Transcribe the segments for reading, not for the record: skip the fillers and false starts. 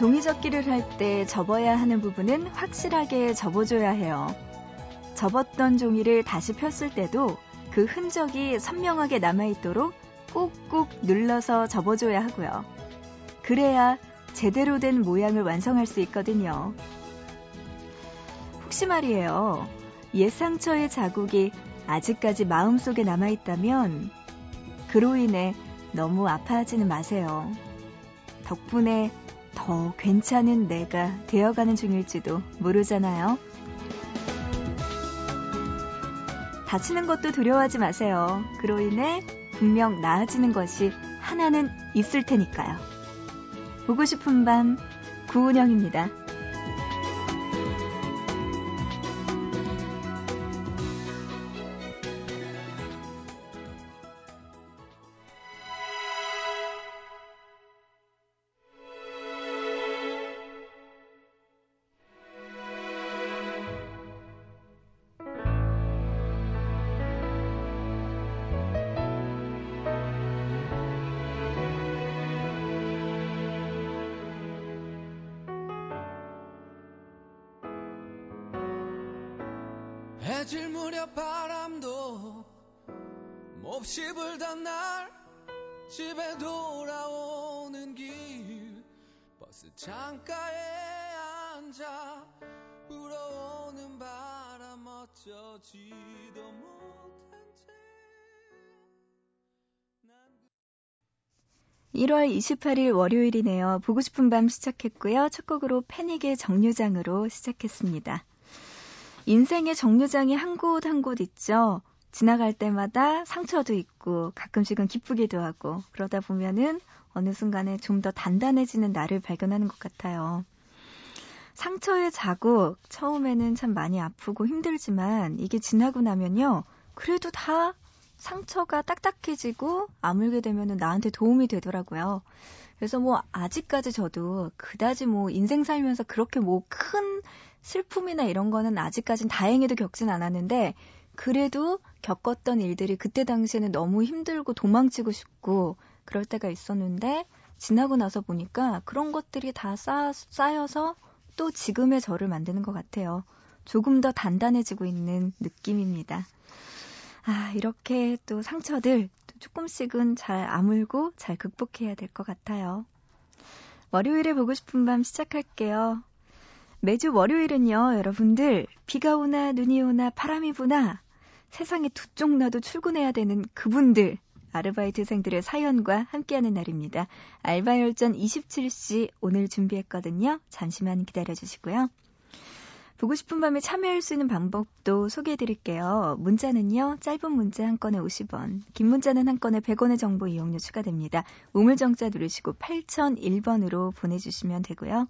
종이접기를 할 때 접어야 하는 부분은 확실하게 접어줘야 해요. 접었던 종이를 다시 폈을 때도 그 흔적이 선명하게 남아있도록 꾹꾹 눌러서 접어줘야 하고요. 그래야 제대로 된 모양을 완성할 수 있거든요. 혹시 말이에요. 옛 상처의 자국이 아직까지 마음속에 남아있다면 그로 인해 너무 아파하지는 마세요. 덕분에 더 괜찮은 내가 되어가는 중일지도 모르잖아요. 다치는 것도 두려워하지 마세요. 그로 인해 분명 나아지는 것이 하나는 있을 테니까요. 보고 싶은 밤, 구은영입니다. 해질 무렵 바람도 몹시 불던 날 집에 돌아오는 길 버스 창가에 앉아 불어오는 바람 어쩌지도 못한 채 1월 28일 월요일이네요. 보고 싶은 밤 시작했고요. 첫 곡으로 패닉의 정류장으로 시작했습니다. 인생의 정류장이 한 곳 한 곳 있죠. 지나갈 때마다 상처도 있고 가끔씩은 기쁘기도 하고 그러다 보면은 어느 순간에 좀 더 단단해지는 나를 발견하는 것 같아요. 상처의 자국, 처음에는 참 많이 아프고 힘들지만 이게 지나고 나면요. 그래도 다 상처가 딱딱해지고 아물게 되면은 나한테 도움이 되더라고요. 그래서 아직까지 저도 그다지 인생 살면서 그렇게 큰 슬픔이나 이런 거는 아직까진 다행히도 겪진 않았는데 그래도 겪었던 일들이 그때 당시에는 너무 힘들고 도망치고 싶고 그럴 때가 있었는데 지나고 나서 보니까 그런 것들이 다 쌓여서 또 지금의 저를 만드는 것 같아요. 조금 더 단단해지고 있는 느낌입니다. 아, 이렇게 또 상처들 조금씩은 잘 아물고 잘 극복해야 될 것 같아요. 월요일에 보고 싶은 밤 시작할게요. 매주 월요일은요, 여러분들 비가 오나 눈이 오나 바람이 부나 세상이 두 쪽 나도 출근해야 되는 그분들, 아르바이트생들의 사연과 함께하는 날입니다. 알바열전 27시 오늘 준비했거든요. 잠시만 기다려주시고요. 보고 싶은 밤에 참여할 수 있는 방법도 소개해드릴게요. 문자는요. 짧은 문자 한 건에 50원, 긴 문자는 한 건에 100원의 정보 이용료 추가됩니다. 우물정자 누르시고 8001번으로 보내주시면 되고요.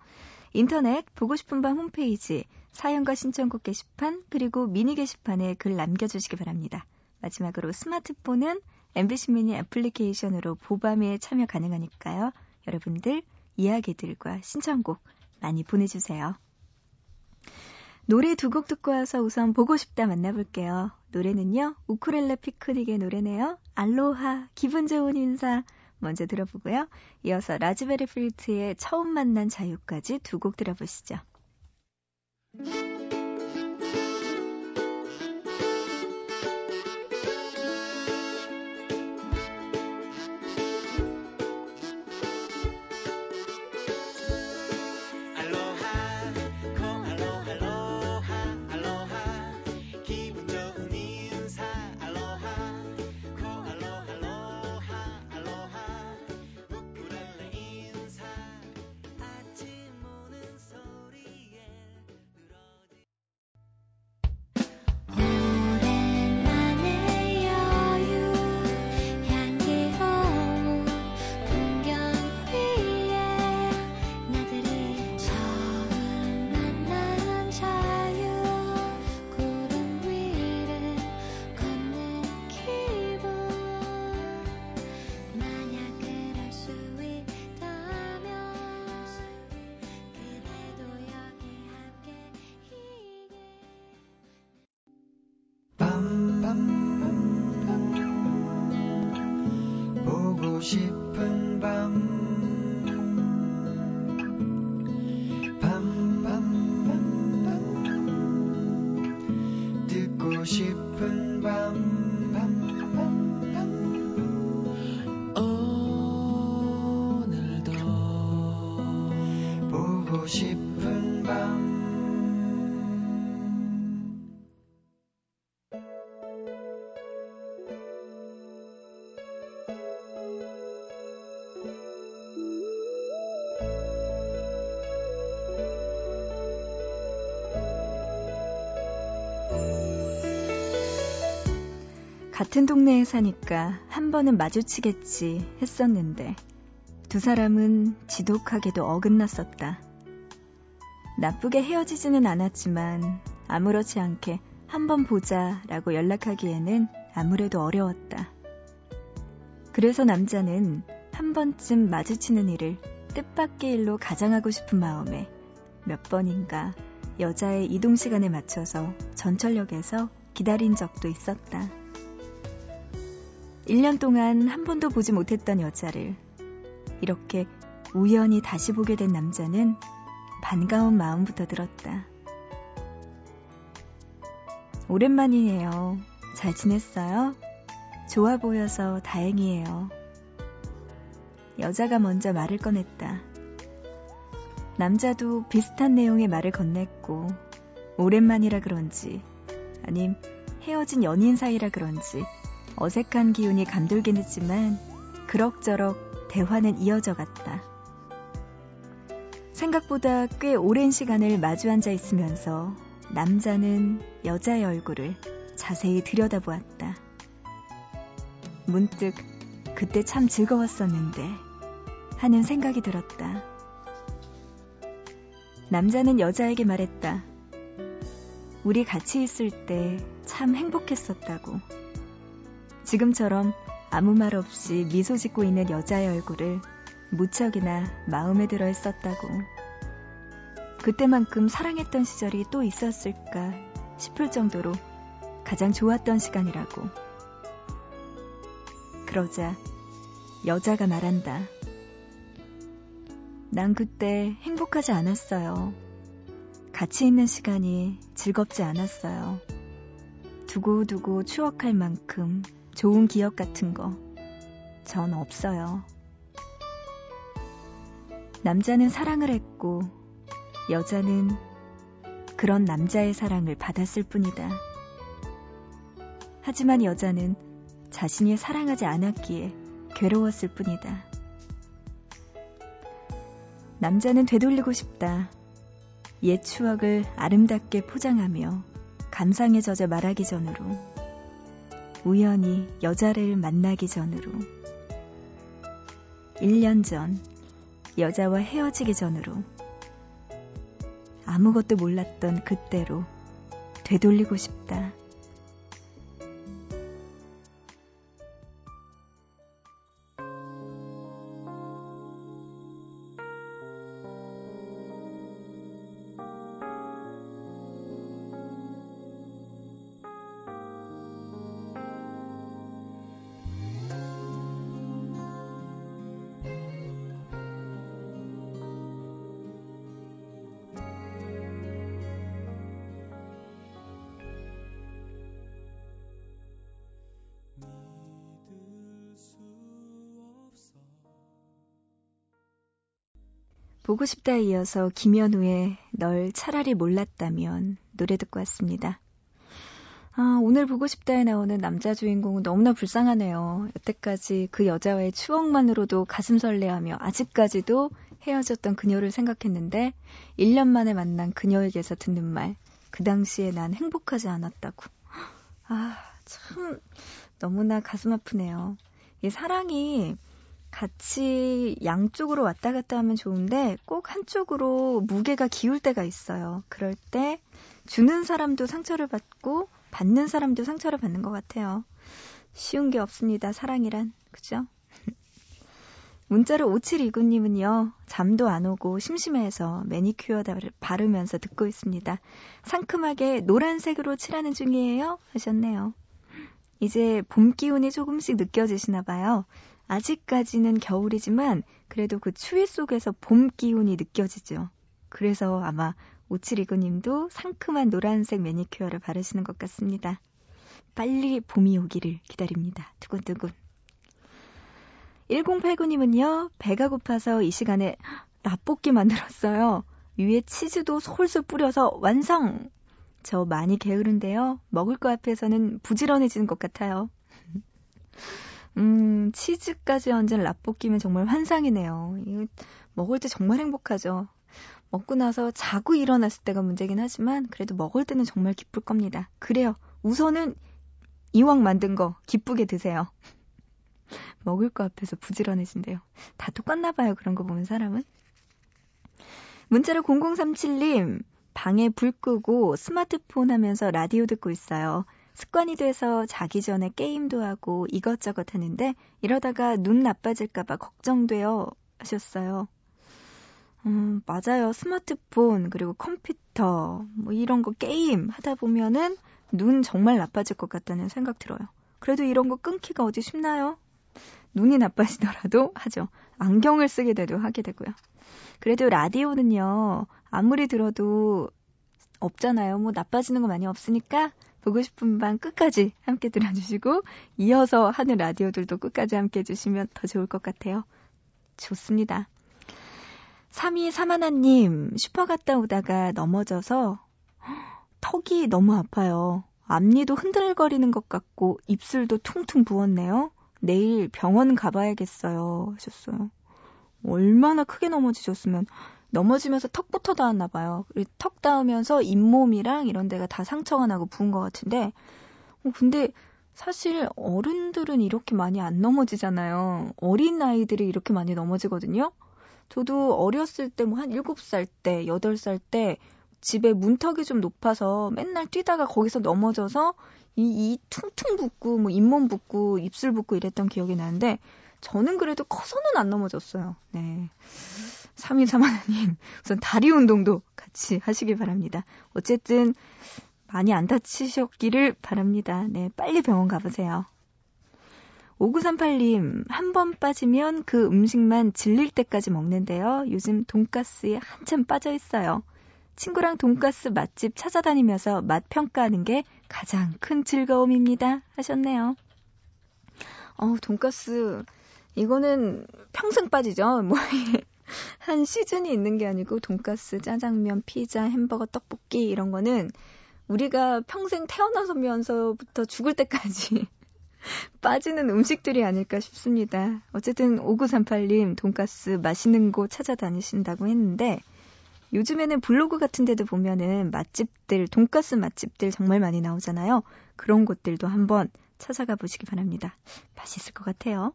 인터넷 보고 싶은 밤 홈페이지 사연과 신청곡 게시판 그리고 미니 게시판에 글 남겨주시기 바랍니다. 마지막으로 스마트폰은 MBC 미니 애플리케이션으로 보밤에 참여 가능하니까요. 여러분들 이야기들과 신청곡 많이 보내주세요. 노래 두 곡 듣고 와서 우선 보고 싶다 만나볼게요. 노래는요. 우쿨렐레 피크닉의 노래네요. 알로하, 기분 좋은 인사 먼저 들어보고요. 이어서 라즈베리 필트의 처음 만난 자유까지 두 곡 들어보시죠. 보고 싶은 밤. 같은 동네에 사니까 한 번은 마주치겠지 했었는데 두 사람은 지독하게도 어긋났었다. 나쁘게 헤어지지는 않았지만 아무렇지 않게 한번 보자라고 연락하기에는 아무래도 어려웠다. 그래서 남자는 한 번쯤 마주치는 일을 뜻밖의 일로 가장하고 싶은 마음에 몇 번인가 여자의 이동 시간에 맞춰서 전철역에서 기다린 적도 있었다. 1년 동안 한 번도 보지 못했던 여자를 이렇게 우연히 다시 보게 된 남자는 반가운 마음부터 들었다. 오랜만이에요. 잘 지냈어요? 좋아 보여서 다행이에요. 여자가 먼저 말을 꺼냈다. 남자도 비슷한 내용의 말을 건넸고 오랜만이라 그런지 아님 헤어진 연인 사이라 그런지 어색한 기운이 감돌긴 했지만 그럭저럭 대화는 이어져 갔다. 생각보다 꽤 오랜 시간을 마주 앉아 있으면서 남자는 여자의 얼굴을 자세히 들여다보았다. 문득 그때 참 즐거웠었는데 하는 생각이 들었다. 남자는 여자에게 말했다. 우리 같이 있을 때 참 행복했었다고. 지금처럼 아무 말 없이 미소 짓고 있는 여자의 얼굴을 무척이나 마음에 들어 했었다고. 그때만큼 사랑했던 시절이 또 있었을까 싶을 정도로 가장 좋았던 시간이라고. 그러자 여자가 말한다. 난 그때 행복하지 않았어요. 같이 있는 시간이 즐겁지 않았어요. 두고두고 추억할 만큼 좋은 기억 같은 거 전 없어요. 남자는 사랑을 했고 여자는 그런 남자의 사랑을 받았을 뿐이다. 하지만 여자는 자신이 사랑하지 않았기에 괴로웠을 뿐이다. 남자는 되돌리고 싶다. 옛 추억을 아름답게 포장하며 감상에 젖어 말하기 전으로, 우연히 여자를 만나기 전으로, 1년 전 여자와 헤어지기 전으로 아무것도 몰랐던 그때로 되돌리고 싶다. 보고 싶다에 이어서 김현우의 널 차라리 몰랐다면 노래 듣고 왔습니다. 아, 오늘 보고 싶다에 나오는 남자 주인공은 너무나 불쌍하네요. 여태까지 그 여자와의 추억만으로도 가슴 설레하며 아직까지도 헤어졌던 그녀를 생각했는데 1년 만에 만난 그녀에게서 듣는 말, 그 당시에 난 행복하지 않았다고. 아, 참 너무나 가슴 아프네요. 이 사랑이 같이 양쪽으로 왔다 갔다 하면 좋은데 꼭 한쪽으로 무게가 기울 때가 있어요. 그럴 때 주는 사람도 상처를 받고 받는 사람도 상처를 받는 것 같아요. 쉬운 게 없습니다. 사랑이란. 그죠? 문자로 5729님은요. 잠도 안 오고 심심해서 매니큐어 바르면서 듣고 있습니다. 상큼하게 노란색으로 칠하는 중이에요. 하셨네요. 이제 봄 기운이 조금씩 느껴지시나 봐요. 아직까지는 겨울이지만 그래도 그 추위 속에서 봄 기운이 느껴지죠. 그래서 아마 5729님도 상큼한 노란색 매니큐어를 바르시는 것 같습니다. 빨리 봄이 오기를 기다립니다. 두근두근. 1089님은요. 배가 고파서 이 시간에 라볶이 만들었어요. 위에 치즈도 솔솔 뿌려서 완성! 저 많이 게으른데요. 먹을 거 앞에서는 부지런해지는 것 같아요. 치즈까지 얹은 라볶이면 정말 환상이네요. 이거 먹을 때 정말 행복하죠. 먹고 나서 자고 일어났을 때가 문제긴 하지만 그래도 먹을 때는 정말 기쁠 겁니다. 그래요. 우선은 이왕 만든 거 기쁘게 드세요. 먹을 거 앞에서 부지런해진대요. 다 똑같나 봐요. 그런 거 보면 사람은. 문자로 0037님. 방에 불 끄고 스마트폰 하면서 라디오 듣고 있어요. 습관이 돼서 자기 전에 게임도 하고 이것저것 하는데 이러다가 눈 나빠질까 봐 걱정돼요. 하셨어요. 맞아요. 스마트폰 그리고 컴퓨터 뭐 이런 거 게임 하다 보면은 눈 정말 나빠질 것 같다는 생각 들어요. 그래도 이런 거 끊기가 어디 쉽나요? 눈이 나빠지더라도 하죠. 안경을 쓰게 돼도 하게 되고요. 그래도 라디오는요. 아무리 들어도 없잖아요. 뭐 나빠지는 거 많이 없으니까 보고 싶은 밤 끝까지 함께 들어주시고 이어서 하는 라디오들도 끝까지 함께 해주시면 더 좋을 것 같아요. 좋습니다. 3231님 슈퍼 갔다 오다가 넘어져서 턱이 너무 아파요. 앞니도 흔들거리는 것 같고 입술도 퉁퉁 부었네요. 내일 병원 가봐야겠어요. 하셨어요. 얼마나 크게 넘어지셨으면 넘어지면서 턱부터 닿았나 봐요. 턱 닿으면서 잇몸이랑 이런 데가 다 상처가 나고 부은 것 같은데 근데 사실 어른들은 이렇게 많이 안 넘어지잖아요. 어린 아이들이 이렇게 많이 넘어지거든요. 저도 어렸을 때 뭐 한 7살 때, 8살 때 집에 문턱이 좀 높아서 맨날 뛰다가 거기서 넘어져서 이 퉁퉁 붓고 뭐 잇몸 붓고 입술 붓고 이랬던 기억이 나는데 저는 그래도 커서는 안 넘어졌어요. 네. 3231님 우선 다리 운동도 같이 하시길 바랍니다. 어쨌든 많이 안 다치셨기를 바랍니다. 네, 빨리 병원 가보세요. 5938님 한 번 빠지면 그 음식만 질릴 때까지 먹는데요. 요즘 돈가스에 한참 빠져 있어요. 친구랑 돈가스 맛집 찾아다니면서 맛 평가하는 게 가장 큰 즐거움입니다. 하셨네요. 돈가스 이거는 평생 빠지죠. 뭐 한 시즌이 있는 게 아니고 돈가스, 짜장면, 피자, 햄버거, 떡볶이 이런 거는 우리가 평생 태어나서면서부터 죽을 때까지 빠지는 음식들이 아닐까 싶습니다. 어쨌든 5938님 돈가스 맛있는 곳 찾아다니신다고 했는데 요즘에는 블로그 같은 데도 보면은 맛집들, 돈가스 맛집들 정말 많이 나오잖아요. 그런 곳들도 한번 찾아가 보시기 바랍니다. 맛있을 것 같아요.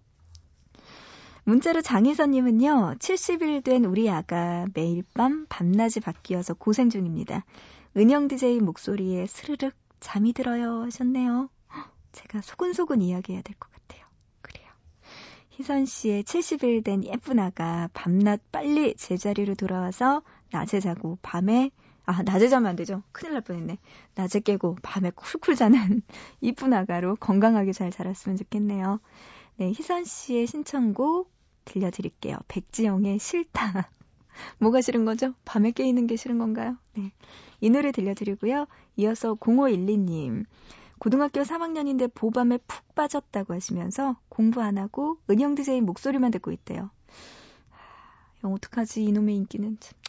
문자로 장혜선님은요. 70일 된 우리 아가 매일 밤 밤낮이 바뀌어서 고생 중입니다. 은영 DJ 목소리에 스르륵 잠이 들어요 하셨네요. 제가 소근소근 이야기해야 될 것 같아요. 그래요. 희선 씨의 70일 된 예쁜 아가 밤낮 빨리 제자리로 돌아와서 낮에 자고 밤에 낮에 자면 안 되죠. 큰일 날 뻔했네. 낮에 깨고 밤에 쿨쿨 자는 이쁜 아가로 건강하게 잘 자랐으면 좋겠네요. 네, 희선 씨의 신청곡 들려드릴게요. 백지영의 싫다. 뭐가 싫은 거죠? 밤에 깨있는 게 싫은 건가요? 네, 이 노래 들려드리고요. 이어서 0512님. 고등학교 3학년인데 보밤에 푹 빠졌다고 하시면서 공부 안 하고 은영 DJ 목소리만 듣고 있대요. 영 어떡하지? 이놈의 인기는 참.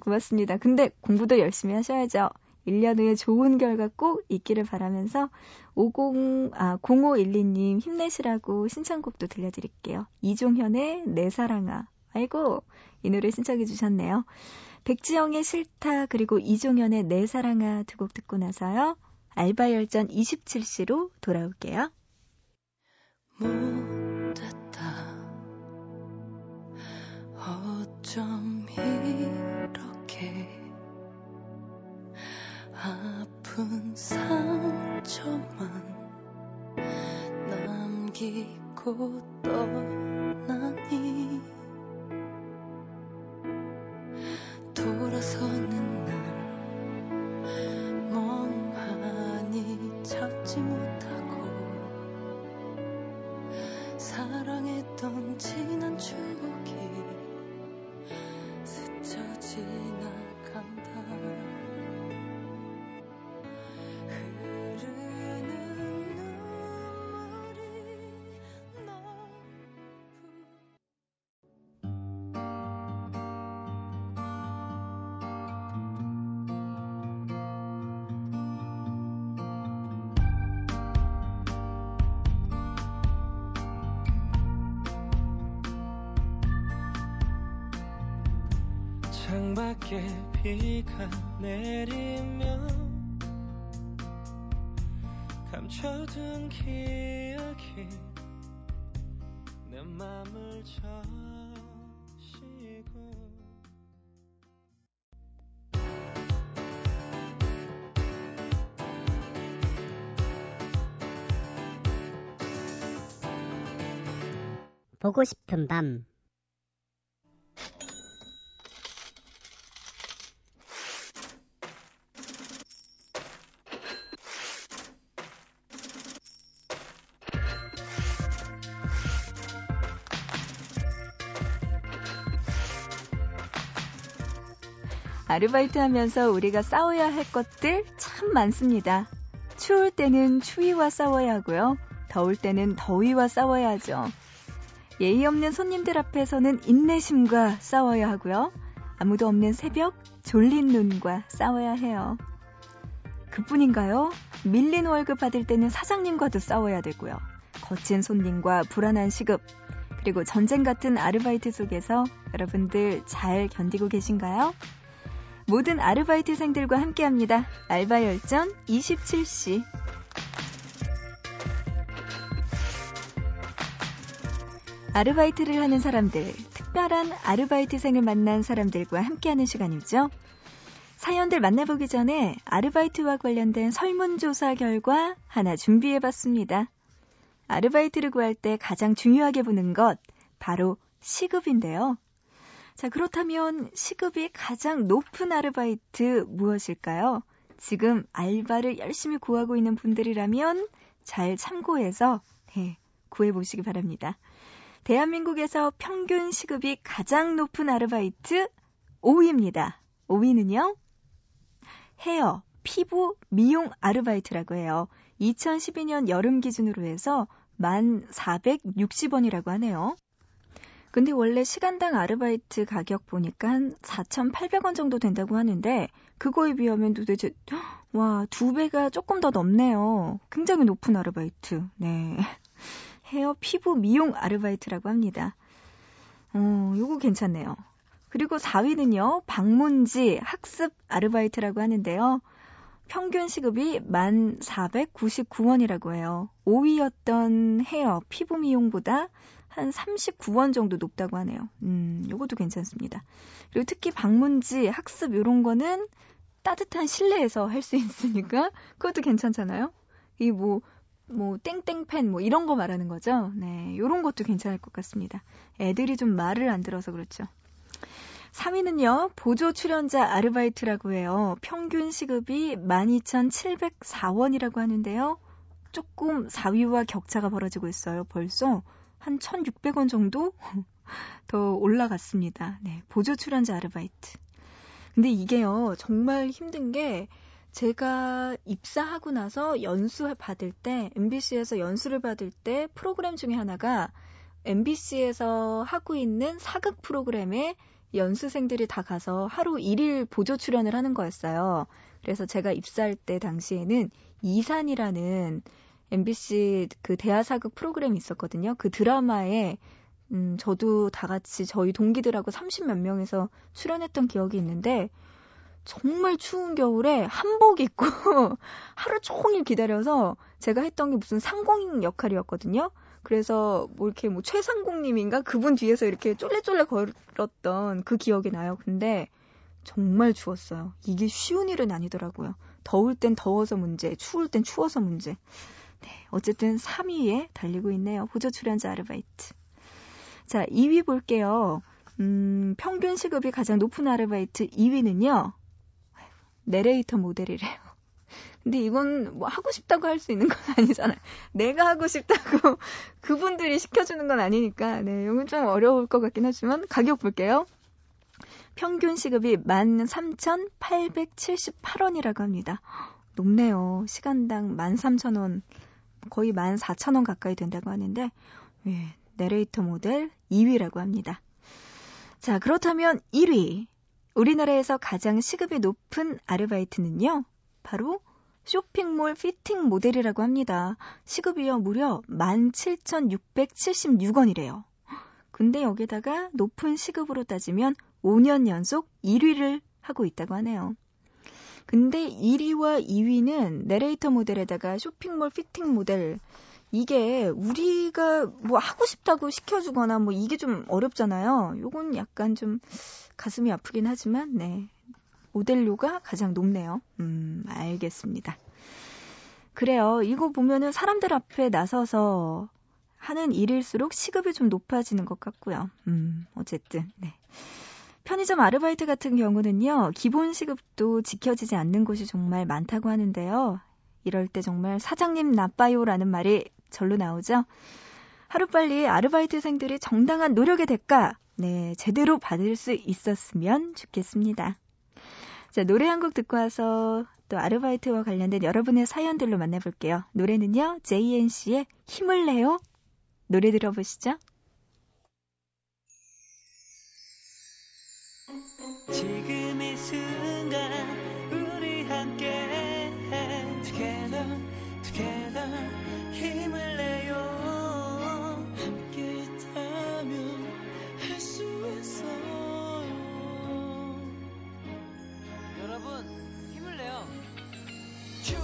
고맙습니다. 근데 공부도 열심히 하셔야죠. 1년 후에 좋은 결과 꼭 있기를 바라면서 0512님 힘내시라고 신청곡도 들려드릴게요. 이종현의 내 사랑아. 아이고 이 노래 신청해 주셨네요. 백지영의 싫다 그리고 이종현의 내 사랑아 두 곡 듣고 나서요. 알바열전 27시로 돌아올게요. 못했다 어쩜 이렇게 아픈 상처만 남기고 떠나니 돌아서는 날 멍하니 잡지 못하고 사랑했던 지난 추억이 스쳐 지나간다 창밖에 비가 내리면 감춰둔 기억이 내 맘을 적시고 보고 싶은 밤. 아르바이트 하면서 우리가 싸워야 할 것들 참 많습니다. 추울 때는 추위와 싸워야 하고요. 더울 때는 더위와 싸워야 하죠. 예의 없는 손님들 앞에서는 인내심과 싸워야 하고요. 아무도 없는 새벽, 졸린 눈과 싸워야 해요. 그뿐인가요? 밀린 월급 받을 때는 사장님과도 싸워야 되고요. 거친 손님과 불안한 시급, 그리고 전쟁 같은 아르바이트 속에서 여러분들 잘 견디고 계신가요? 모든 아르바이트생들과 함께합니다. 알바열전 27시. 아르바이트를 하는 사람들, 특별한 아르바이트생을 만난 사람들과 함께하는 시간이죠. 사연들 만나보기 전에 아르바이트와 관련된 설문조사 결과 하나 준비해봤습니다. 아르바이트를 구할 때 가장 중요하게 보는 것, 바로 시급인데요. 자, 그렇다면 시급이 가장 높은 아르바이트 무엇일까요? 지금 알바를 열심히 구하고 있는 분들이라면 잘 참고해서 구해보시기 바랍니다. 대한민국에서 평균 시급이 가장 높은 아르바이트 5위입니다. 5위는요. 헤어, 피부, 미용 아르바이트라고 해요. 2012년 여름 기준으로 해서 1460원이라고 하네요. 근데 원래 시간당 아르바이트 가격 보니까 한 4,800원 정도 된다고 하는데 그거에 비하면 도대체 와, 2배가 조금 더 넘네요. 굉장히 높은 아르바이트. 네. 헤어, 피부, 미용 아르바이트라고 합니다. 요거 괜찮네요. 그리고 4위는요. 방문지, 학습 아르바이트라고 하는데요. 평균 시급이 1499원이라고 해요. 5위였던 헤어, 피부 미용보다 한 39원 정도 높다고 하네요. 요것도 괜찮습니다. 그리고 특히 방문지, 학습 요런 거는 따뜻한 실내에서 할 수 있으니까 그것도 괜찮잖아요. 이 땡땡펜 이런 거 말하는 거죠. 네, 요런 것도 괜찮을 것 같습니다. 애들이 좀 말을 안 들어서 그렇죠. 3위는요. 보조 출연자 아르바이트라고 해요. 평균 시급이 12,704원이라고 하는데요. 조금 4위와 격차가 벌어지고 있어요. 벌써 한 1,600원 정도 더 올라갔습니다. 네, 보조 출연자 아르바이트. 근데 이게요. 정말 힘든 게 제가 입사하고 나서 연수 받을 때, MBC에서 연수를 받을 때 프로그램 중에 하나가 MBC에서 하고 있는 사극 프로그램에 연수생들이 다 가서 하루 1일 보조 출연을 하는 거였어요. 그래서 제가 입사할 때 당시에는 이산이라는 MBC 그 대하사극 프로그램이 있었거든요. 그 드라마에 저도 다 같이 저희 동기들하고 30몇 명에서 출연했던 기억이 있는데 정말 추운 겨울에 한복 입고 하루 종일 기다려서 제가 했던 게 무슨 상공 역할이었거든요. 그래서 최상공님인가 그분 뒤에서 이렇게 쫄래쫄래 걸었던 그 기억이 나요. 근데 정말 추웠어요. 이게 쉬운 일은 아니더라고요. 더울 땐 더워서 문제, 추울 땐 추워서 문제. 네, 어쨌든 3위에 달리고 있네요. 보조 출연자 아르바이트. 자, 2위 볼게요. 평균 시급이 가장 높은 아르바이트 2위는요. 내레이터 모델이래요. 근데 이건 하고 싶다고 할 수 있는 건 아니잖아요. 내가 하고 싶다고 그분들이 시켜주는 건 아니니까 네, 이건 좀 어려울 것 같긴 하지만 가격 볼게요. 평균 시급이 13,878원이라고 합니다. 높네요. 시간당 13,000원, 거의 14,000원 가까이 된다고 하는데 네, 내레이터 모델 2위라고 합니다. 자, 그렇다면 1위. 우리나라에서 가장 시급이 높은 아르바이트는요. 바로 쇼핑몰 피팅 모델이라고 합니다. 시급이요. 무려 17,676원이래요. 근데 여기다가 높은 시급으로 따지면 5년 연속 1위를 하고 있다고 하네요. 근데 1위와 2위는 내레이터 모델에다가 쇼핑몰 피팅 모델, 이게 우리가 뭐 하고 싶다고 시켜주거나 뭐 이게 좀 어렵잖아요. 요건 약간 좀 가슴이 아프긴 하지만 네, 모델료가 가장 높네요. 알겠습니다. 그래요. 이거 보면은 사람들 앞에 나서서 하는 일일수록 시급이 좀 높아지는 것 같고요. 어쨌든 네. 편의점 아르바이트 같은 경우는요. 기본 시급도 지켜지지 않는 곳이 정말 많다고 하는데요. 이럴 때 정말 사장님 나빠요라는 말이 절로 나오죠. 하루빨리 아르바이트생들이 정당한 노력의 대가 네, 제대로 받을 수 있었으면 좋겠습니다. 자, 노래 한 곡 듣고 와서 또 아르바이트와 관련된 여러분의 사연들로 만나볼게요. 노래는요. JNC의 힘을 내요. 노래 들어보시죠. 지금 이 순간 우리 함께 together together 힘을 내요. 함께 있다면 할 수 있어요. 여러분 힘을 내요. 쭉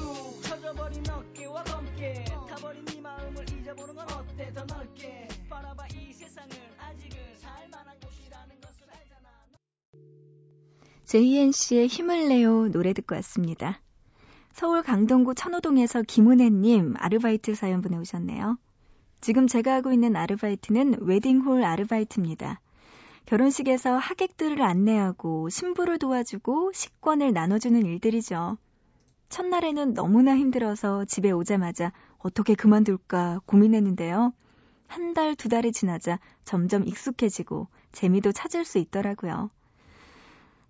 쳐져버린 어깨와 넘게 타버린 이 마음을 잊어보는 건 어때. 더 넓게 바라봐 이 세상을. 아직은 살만한 곳이라는 것을 알잖아. JNC의 힘을 내요 노래 듣고 왔습니다. 서울 강동구 천호동에서 김은혜님 아르바이트 사연 보내오셨네요. 지금 제가 하고 있는 아르바이트는 웨딩홀 아르바이트입니다. 결혼식에서 하객들을 안내하고 신부를 도와주고 식권을 나눠주는 일들이죠. 첫날에는 너무나 힘들어서 집에 오자마자 어떻게 그만둘까 고민했는데요. 한 달, 두 달이 지나자 점점 익숙해지고 재미도 찾을 수 있더라고요.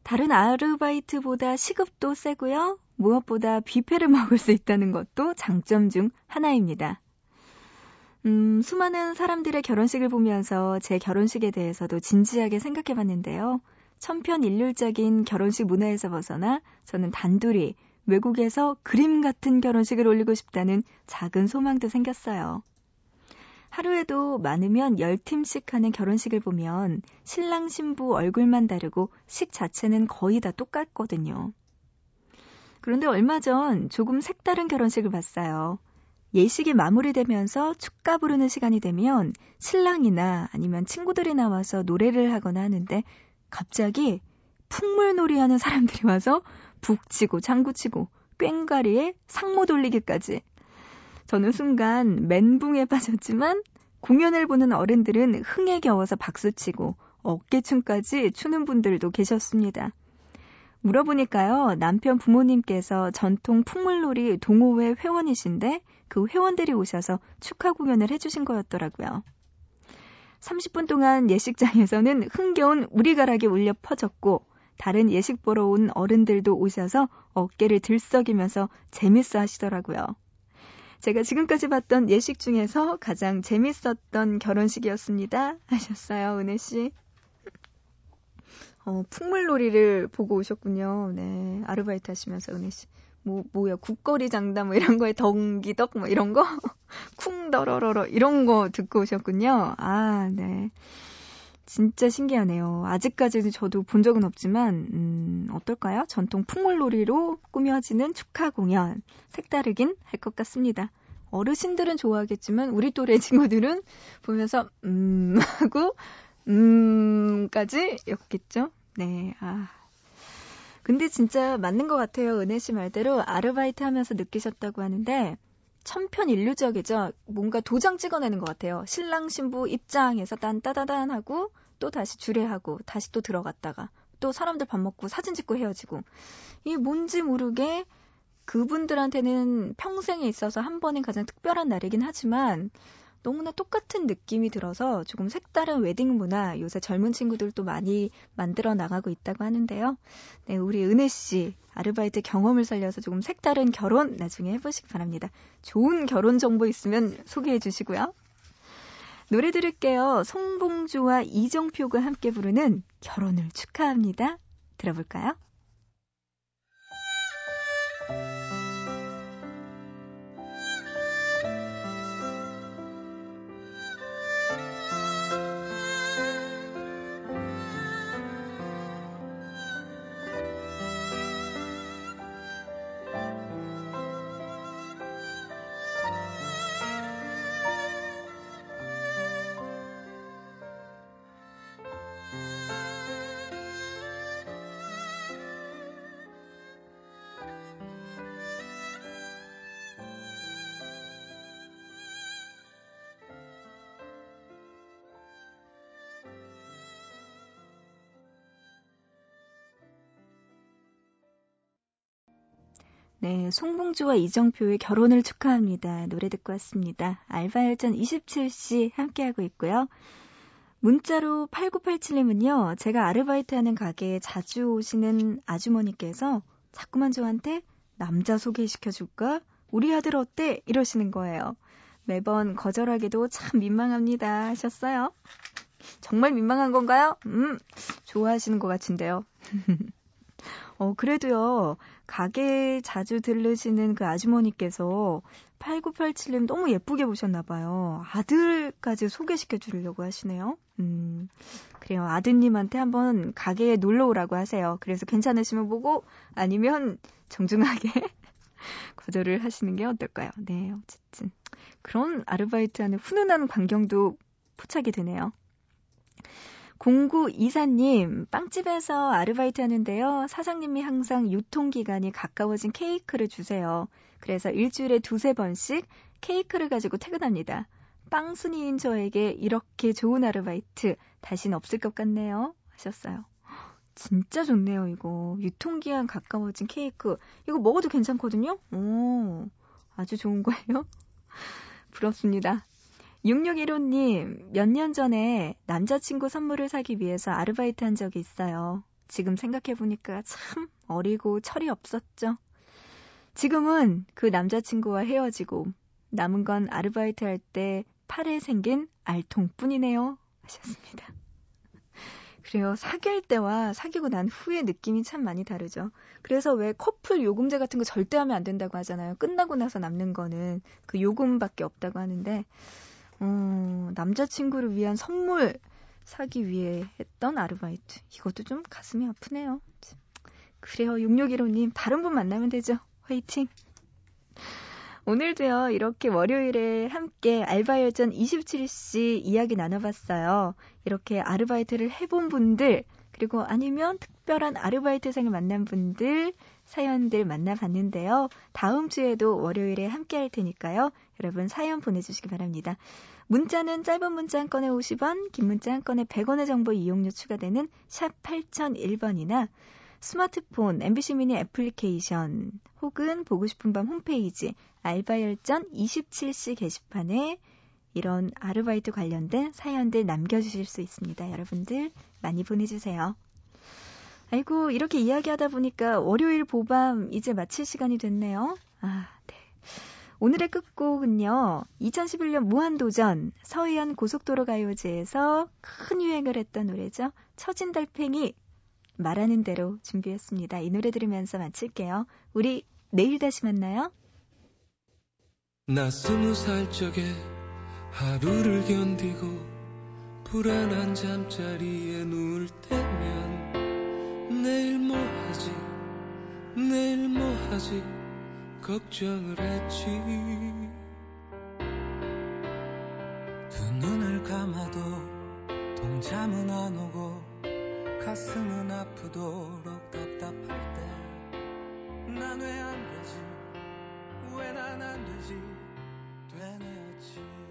다른 아르바이트보다 시급도 세고요. 무엇보다 뷔페를 먹을 수 있다는 것도 장점 중 하나입니다. 수많은 사람들의 결혼식을 보면서 제 결혼식에 대해서도 진지하게 생각해봤는데요. 천편일률적인 결혼식 문화에서 벗어나 저는 단둘이 외국에서 그림 같은 결혼식을 올리고 싶다는 작은 소망도 생겼어요. 하루에도 많으면 10팀씩 하는 결혼식을 보면 신랑 신부 얼굴만 다르고 식 자체는 거의 다 똑같거든요. 그런데 얼마 전 조금 색다른 결혼식을 봤어요. 예식이 마무리되면서 축가 부르는 시간이 되면 신랑이나 아니면 친구들이 나와서 노래를 하거나 하는데 갑자기 풍물놀이 하는 사람들이 와서 북치고 장구치고 꽹과리에 상모 돌리기까지. 저는 순간 멘붕에 빠졌지만 공연을 보는 어른들은 흥에 겨워서 박수치고 어깨춤까지 추는 분들도 계셨습니다. 물어보니까요. 남편 부모님께서 전통 풍물놀이 동호회 회원이신데 그 회원들이 오셔서 축하 공연을 해주신 거였더라고요. 30분 동안 예식장에서는 흥겨운 우리가락이 울려 퍼졌고 다른 예식 보러 온 어른들도 오셔서 어깨를 들썩이면서 재밌어 하시더라고요. 제가 지금까지 봤던 예식 중에서 가장 재밌었던 결혼식이었습니다. 하셨어요, 은혜 씨. 풍물놀이를 보고 오셨군요. 네, 아르바이트 하시면서 은혜 씨. 뭐야, 국거리 장단 뭐 이런 거에 덩기덕 뭐 이런 거? 쿵더러러러 이런 거 듣고 오셨군요. 아, 네. 진짜 신기하네요. 아직까지는 저도 본 적은 없지만 어떨까요? 전통 풍물놀이로 꾸며지는 축하 공연. 색다르긴 할 것 같습니다. 어르신들은 좋아하겠지만 우리 또래 친구들은 보면서 하고 까지 였겠죠? 네. 아. 근데 진짜 맞는 것 같아요. 은혜 씨 말대로 아르바이트 하면서 느끼셨다고 하는데 천편일률적이죠. 뭔가 도장 찍어내는 것 같아요. 신랑 신부 입장에서 딴따다단 하고 또 다시 주례하고 다시 또 들어갔다가 또 사람들 밥 먹고 사진 찍고 헤어지고 이 뭔지 모르게 그분들한테는 평생에 있어서 한 번인 가장 특별한 날이긴 하지만 너무나 똑같은 느낌이 들어서 조금 색다른 웨딩 문화 요새 젊은 친구들도 많이 만들어 나가고 있다고 하는데요. 네, 우리 은혜 씨 아르바이트 경험을 살려서 조금 색다른 결혼 나중에 해보시기 바랍니다. 좋은 결혼 정보 있으면 소개해 주시고요. 노래 들을게요. 송봉주와 이정표가 함께 부르는 결혼을 축하합니다. 들어볼까요? 네, 송봉주와 이정표의 결혼을 축하합니다. 노래 듣고 왔습니다. 알바열전 27시 함께하고 있고요. 문자로 8987님은요. 제가 아르바이트하는 가게에 자주 오시는 아주머니께서 자꾸만 저한테 남자 소개시켜줄까? 우리 아들 어때? 이러시는 거예요. 매번 거절하기도 참 민망합니다 하셨어요. 정말 민망한 건가요? 좋아하시는 것 같은데요. 그래도요. 가게에 자주 들르시는 그 아주머니께서 8987님 너무 예쁘게 보셨나 봐요. 아들까지 소개시켜 주려고 하시네요. 그래요. 아드님한테 한번 가게에 놀러 오라고 하세요. 그래서 괜찮으시면 보고 아니면 정중하게 거절을 하시는 게 어떨까요? 네, 어쨌든 그런 아르바이트하는 훈훈한 광경도 포착이 되네요. 0924님, 빵집에서 아르바이트 하는데요. 사장님이 항상 유통기간이 가까워진 케이크를 주세요. 그래서 일주일에 2~3번씩 케이크를 가지고 퇴근합니다. 빵순이인 저에게 이렇게 좋은 아르바이트 다신 없을 것 같네요 하셨어요. 진짜 좋네요. 이거 유통기한 가까워진 케이크 이거 먹어도 괜찮거든요. 오, 아주 좋은 거예요. 부럽습니다. 6615님, 몇 년 전에 남자친구 선물을 사기 위해서 아르바이트 한 적이 있어요. 지금 생각해보니까 참 어리고 철이 없었죠. 지금은 그 남자친구와 헤어지고 남은 건 아르바이트 할 때 팔에 생긴 알통뿐이네요 하셨습니다. 그래요. 사귈 때와 사귀고 난 후의 느낌이 참 많이 다르죠. 그래서 왜 커플 요금제 같은 거 절대 하면 안 된다고 하잖아요. 끝나고 나서 남는 거는 그 요금밖에 없다고 하는데 남자친구를 위한 선물 사기 위해 했던 아르바이트. 이것도 좀 가슴이 아프네요. 그래요. 6615님 다른 분 만나면 되죠. 화이팅. 오늘도요. 이렇게 월요일에 함께 알바열전 27시 이야기 나눠봤어요. 이렇게 아르바이트를 해본 분들 그리고 아니면 특별한 아르바이트생을 만난 분들 사연들 만나봤는데요. 다음 주에도 월요일에 함께 할 테니까요. 여러분 사연 보내주시기 바랍니다. 문자는 짧은 문자 한 건에 50원, 긴 문자 한 건에 100원의 정보 이용료 추가되는 샵 8001번이나 스마트폰, MBC 미니 애플리케이션 혹은 보고 싶은 밤 홈페이지 알바열전 27시 게시판에 이런 아르바이트 관련된 사연들 남겨주실 수 있습니다. 여러분들 많이 보내주세요. 아이고 이렇게 이야기하다 보니까 월요일 보밤 이제 마칠 시간이 됐네요. 네. 오늘의 끝곡은요. 2011년 무한도전 서해안 고속도로 가요제에서 큰 유행을 했던 노래죠. 처진 달팽이 말하는 대로 준비했습니다. 이 노래 들으면서 마칠게요. 우리 내일 다시 만나요. 나 20살 적에 하루를 견디고 불안한 잠자리에 누울 때면 내일 뭐 하지 걱정을 했지. 두 눈을 감아도 동참은 안 오고 가슴은 아프도록 답답할 때 난 왜 안 되지 왜 난 안 되지 되뇌었지.